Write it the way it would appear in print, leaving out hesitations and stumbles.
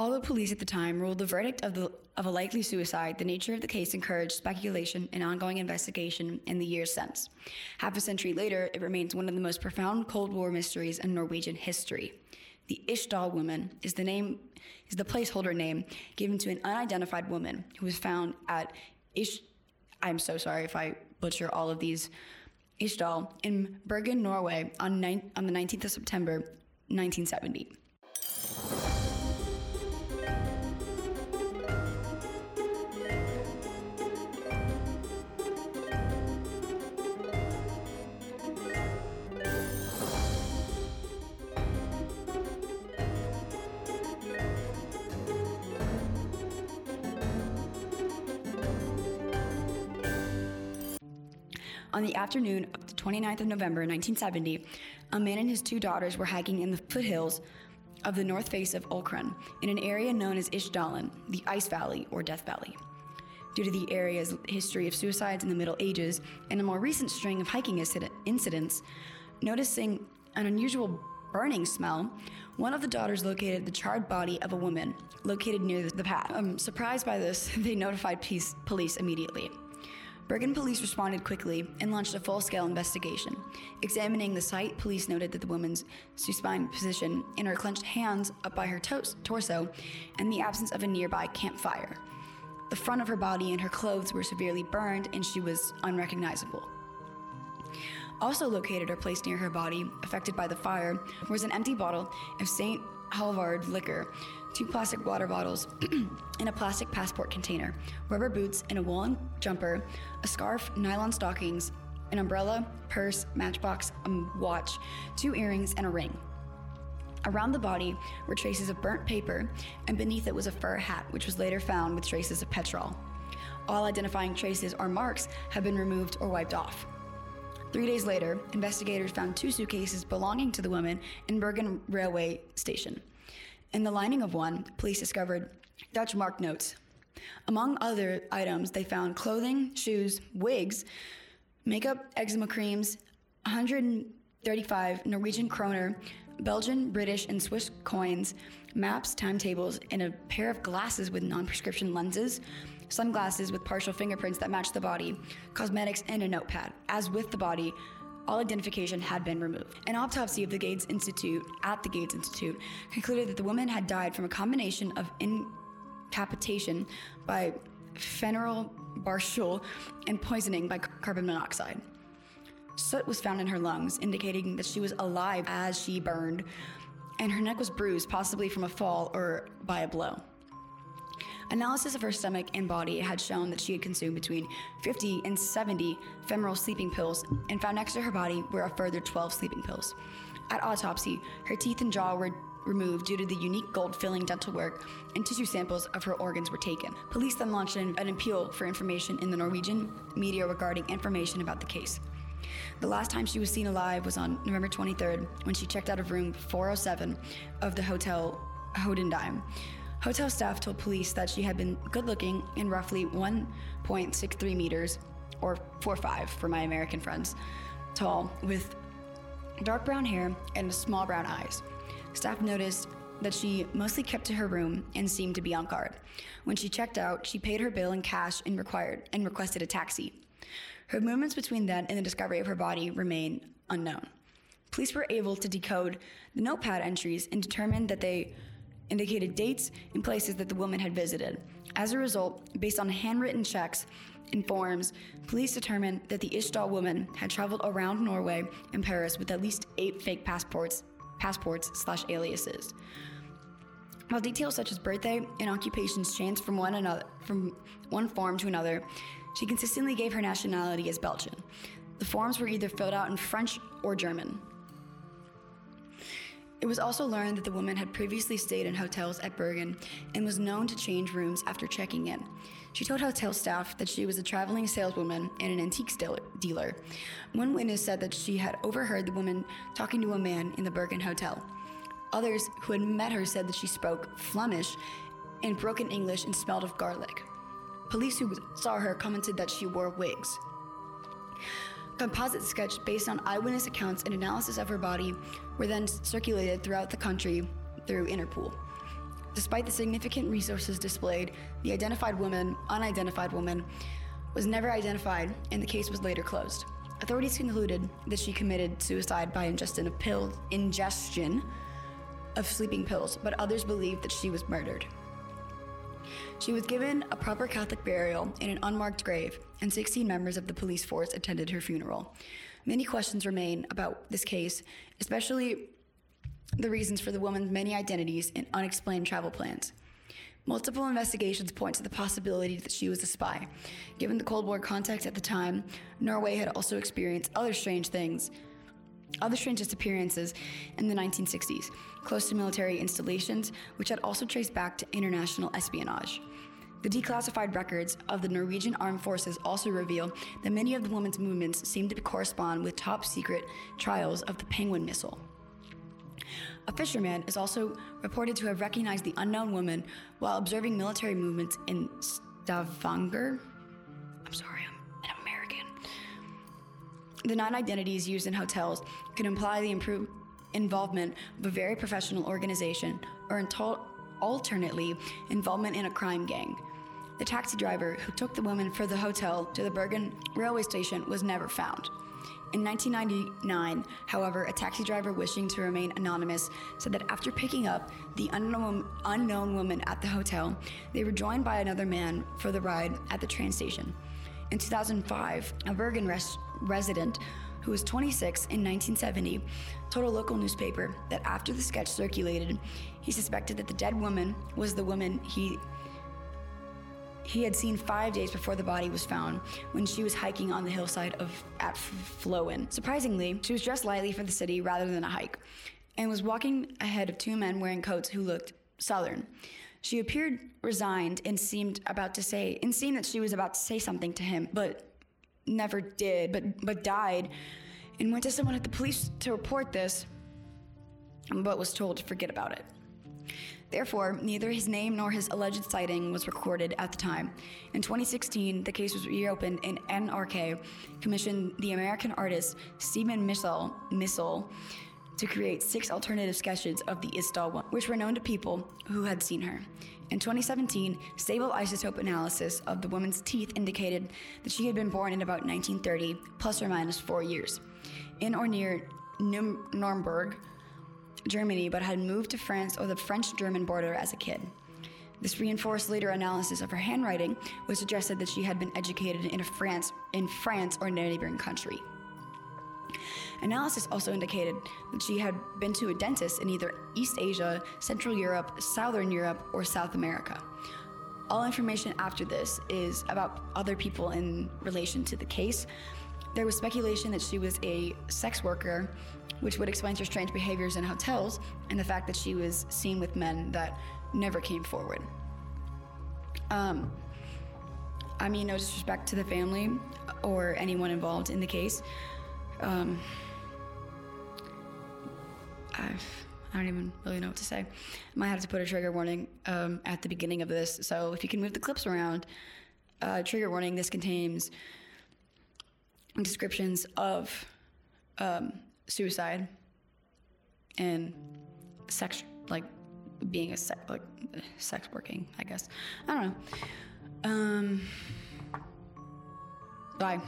Although police at the time ruled the verdict of a likely suicide, the nature of the case encouraged speculation and ongoing investigation in the years since. Half a century later, it remains one of the most profound Cold War mysteries in Norwegian history. The Isdal woman is the placeholder name given to an unidentified woman who was found at I'm so sorry if I butcher all of these. Isdal in Bergen, Norway, on the 19th of September, 1970. On the afternoon of the 29th of November 1970, a man and his two daughters were hiking in the foothills of the north face of Olcran, in an area known as Isdalen, the Ice Valley or Death Valley. Due to the area's history of suicides in the Middle Ages and a more recent string of hiking incidents, noticing an unusual burning smell, one of the daughters located the charred body of a woman located near the path. Surprised by this, they notified police immediately. Bergen police responded quickly and launched a full-scale investigation. Examining the site, police noted that the woman's supine position and her clenched hands up by her torso and the absence of a nearby campfire. The front of her body and her clothes were severely burned and she was unrecognizable. Also located or placed near her body, affected by the fire, was an empty bottle of Saint Halvard liquor, 2 plastic water bottles, and a plastic passport container, rubber boots and a woolen jumper, a scarf, nylon stockings, an umbrella, purse, matchbox, a watch, 2 earrings, and a ring. Around the body were traces of burnt paper, and beneath it was a fur hat, which was later found with traces of petrol. All identifying traces or marks have been removed or wiped off. 3 days later, investigators found 2 suitcases belonging to the woman in Bergen railway station. In the lining of one, police discovered Dutch mark notes. Among other items, they found clothing, shoes, wigs, makeup, eczema creams, 135 Norwegian kroner, Belgian, British, and Swiss coins, maps, timetables, and a pair of glasses with non-prescription lenses, sunglasses with partial fingerprints that matched the body, cosmetics, and a notepad. As with the body, all identification had been removed. An autopsy of the Gates Institute at the Gates Institute concluded that the woman had died from a combination of incapitation by phenobarbital and poisoning by carbon monoxide. Soot was found in her lungs, indicating that she was alive as she burned, and her neck was bruised, possibly from a fall or by a blow. Analysis of her stomach and body had shown that she had consumed between 50 and 70 femoral sleeping pills, and found next to her body were a further 12 sleeping pills. At autopsy, her teeth and jaw were removed due to the unique gold-filling dental work, and tissue samples of her organs were taken. Police then launched an appeal for information in the Norwegian media regarding information about the case. The last time she was seen alive was on November 23rd, when she checked out of room 407 of the Hotel Hodenheim. Hotel staff told police that she had been good-looking and roughly 1.63 meters, or 4'5" for my American friends, tall, with dark brown hair and small brown eyes. Staff noticed that she mostly kept to her room and seemed to be on guard. When she checked out, she paid her bill in cash and requested a taxi. Her movements between then and the discovery of her body remain unknown. Police were able to decode the notepad entries and determined that they indicated dates and places that the woman had visited. As a result, based on handwritten checks and forms, police determined that the Isdal woman had traveled around Norway and Paris with at least 8 fake passports/aliases. While details such as birthday and occupations changed from one form to another, she consistently gave her nationality as Belgian. The forms were either filled out in French or German. It was also learned that the woman had previously stayed in hotels at Bergen and was known to change rooms after checking in. She told hotel staff that she was a traveling saleswoman and an antiques dealer. One witness said that she had overheard the woman talking to a man in the Bergen hotel. Others who had met her said that she spoke Flemish and broken English and smelled of garlic. Police who saw her commented that she wore wigs. Composite sketch based on eyewitness accounts and analysis of her body were then circulated throughout the country through Interpol. Despite the significant resources displayed, the unidentified woman, was never identified, and the case was later closed. Authorities concluded that she committed suicide by ingestion of sleeping pills, but others believed that she was murdered. She was given a proper Catholic burial in an unmarked grave, and 16 members of the police force attended her funeral. Many questions remain about this case, especially the reasons for the woman's many identities and unexplained travel plans. Multiple investigations point to the possibility that she was a spy. Given the Cold War context at the time, Norway had also experienced other strange disappearances in the 1960s, close to military installations, which had also traced back to international espionage. The declassified records of the Norwegian Armed Forces also reveal that many of the women's movements seem to correspond with top-secret trials of the Penguin Missile. A fisherman is also reported to have recognized the unknown woman while observing military movements in Stavanger. I'm an American. The nine identities used in hotels could imply the involvement of a very professional organization or alternately involvement in a crime gang. The taxi driver who took the woman for the hotel to the Bergen railway station was never found. In 1999, however, a taxi driver wishing to remain anonymous said that after picking up the unknown woman at the hotel, they were joined by another man for the ride at the train station. In 2005, a Bergen resident who was 26 in 1970 told a local newspaper that after the sketch circulated, he suspected that the dead woman was the woman he had seen 5 days before the body was found when she was hiking on the hillside at Flowin. Surprisingly, she was dressed lightly for the city rather than a hike and was walking ahead of two men wearing coats who looked southern. She appeared resigned and seemed that she was about to say something to him, but never did, but died and went to someone at the police to report this, but was told to forget about it. Therefore, neither his name nor his alleged sighting was recorded at the time. In 2016, the case was reopened and NRK commissioned the American artist Steven Missel to create 6 alternative sketches of the Isdal woman, which were known to people who had seen her. In 2017, stable isotope analysis of the woman's teeth indicated that she had been born in about 1930, plus or minus 4 years, in or near Nuremberg, Germany, but had moved to France or the French-German border as a kid. This reinforced later analysis of her handwriting, which suggested that she had been educated in France or neighboring country. Analysis also indicated that she had been to a dentist in either East Asia, Central Europe, Southern Europe, or South America. All information after this is about other people in relation to the case. There was speculation that she was a sex worker, which would explain her strange behaviors in hotels and the fact that she was seen with men that never came forward. I mean, no disrespect to the family or anyone involved in the case. I don't even really know what to say. I might have to put a trigger warning at the beginning of this, so if you can move the clips around, trigger warning, this contains descriptions of suicide and sex, sex working, I guess. I don't know. Bye.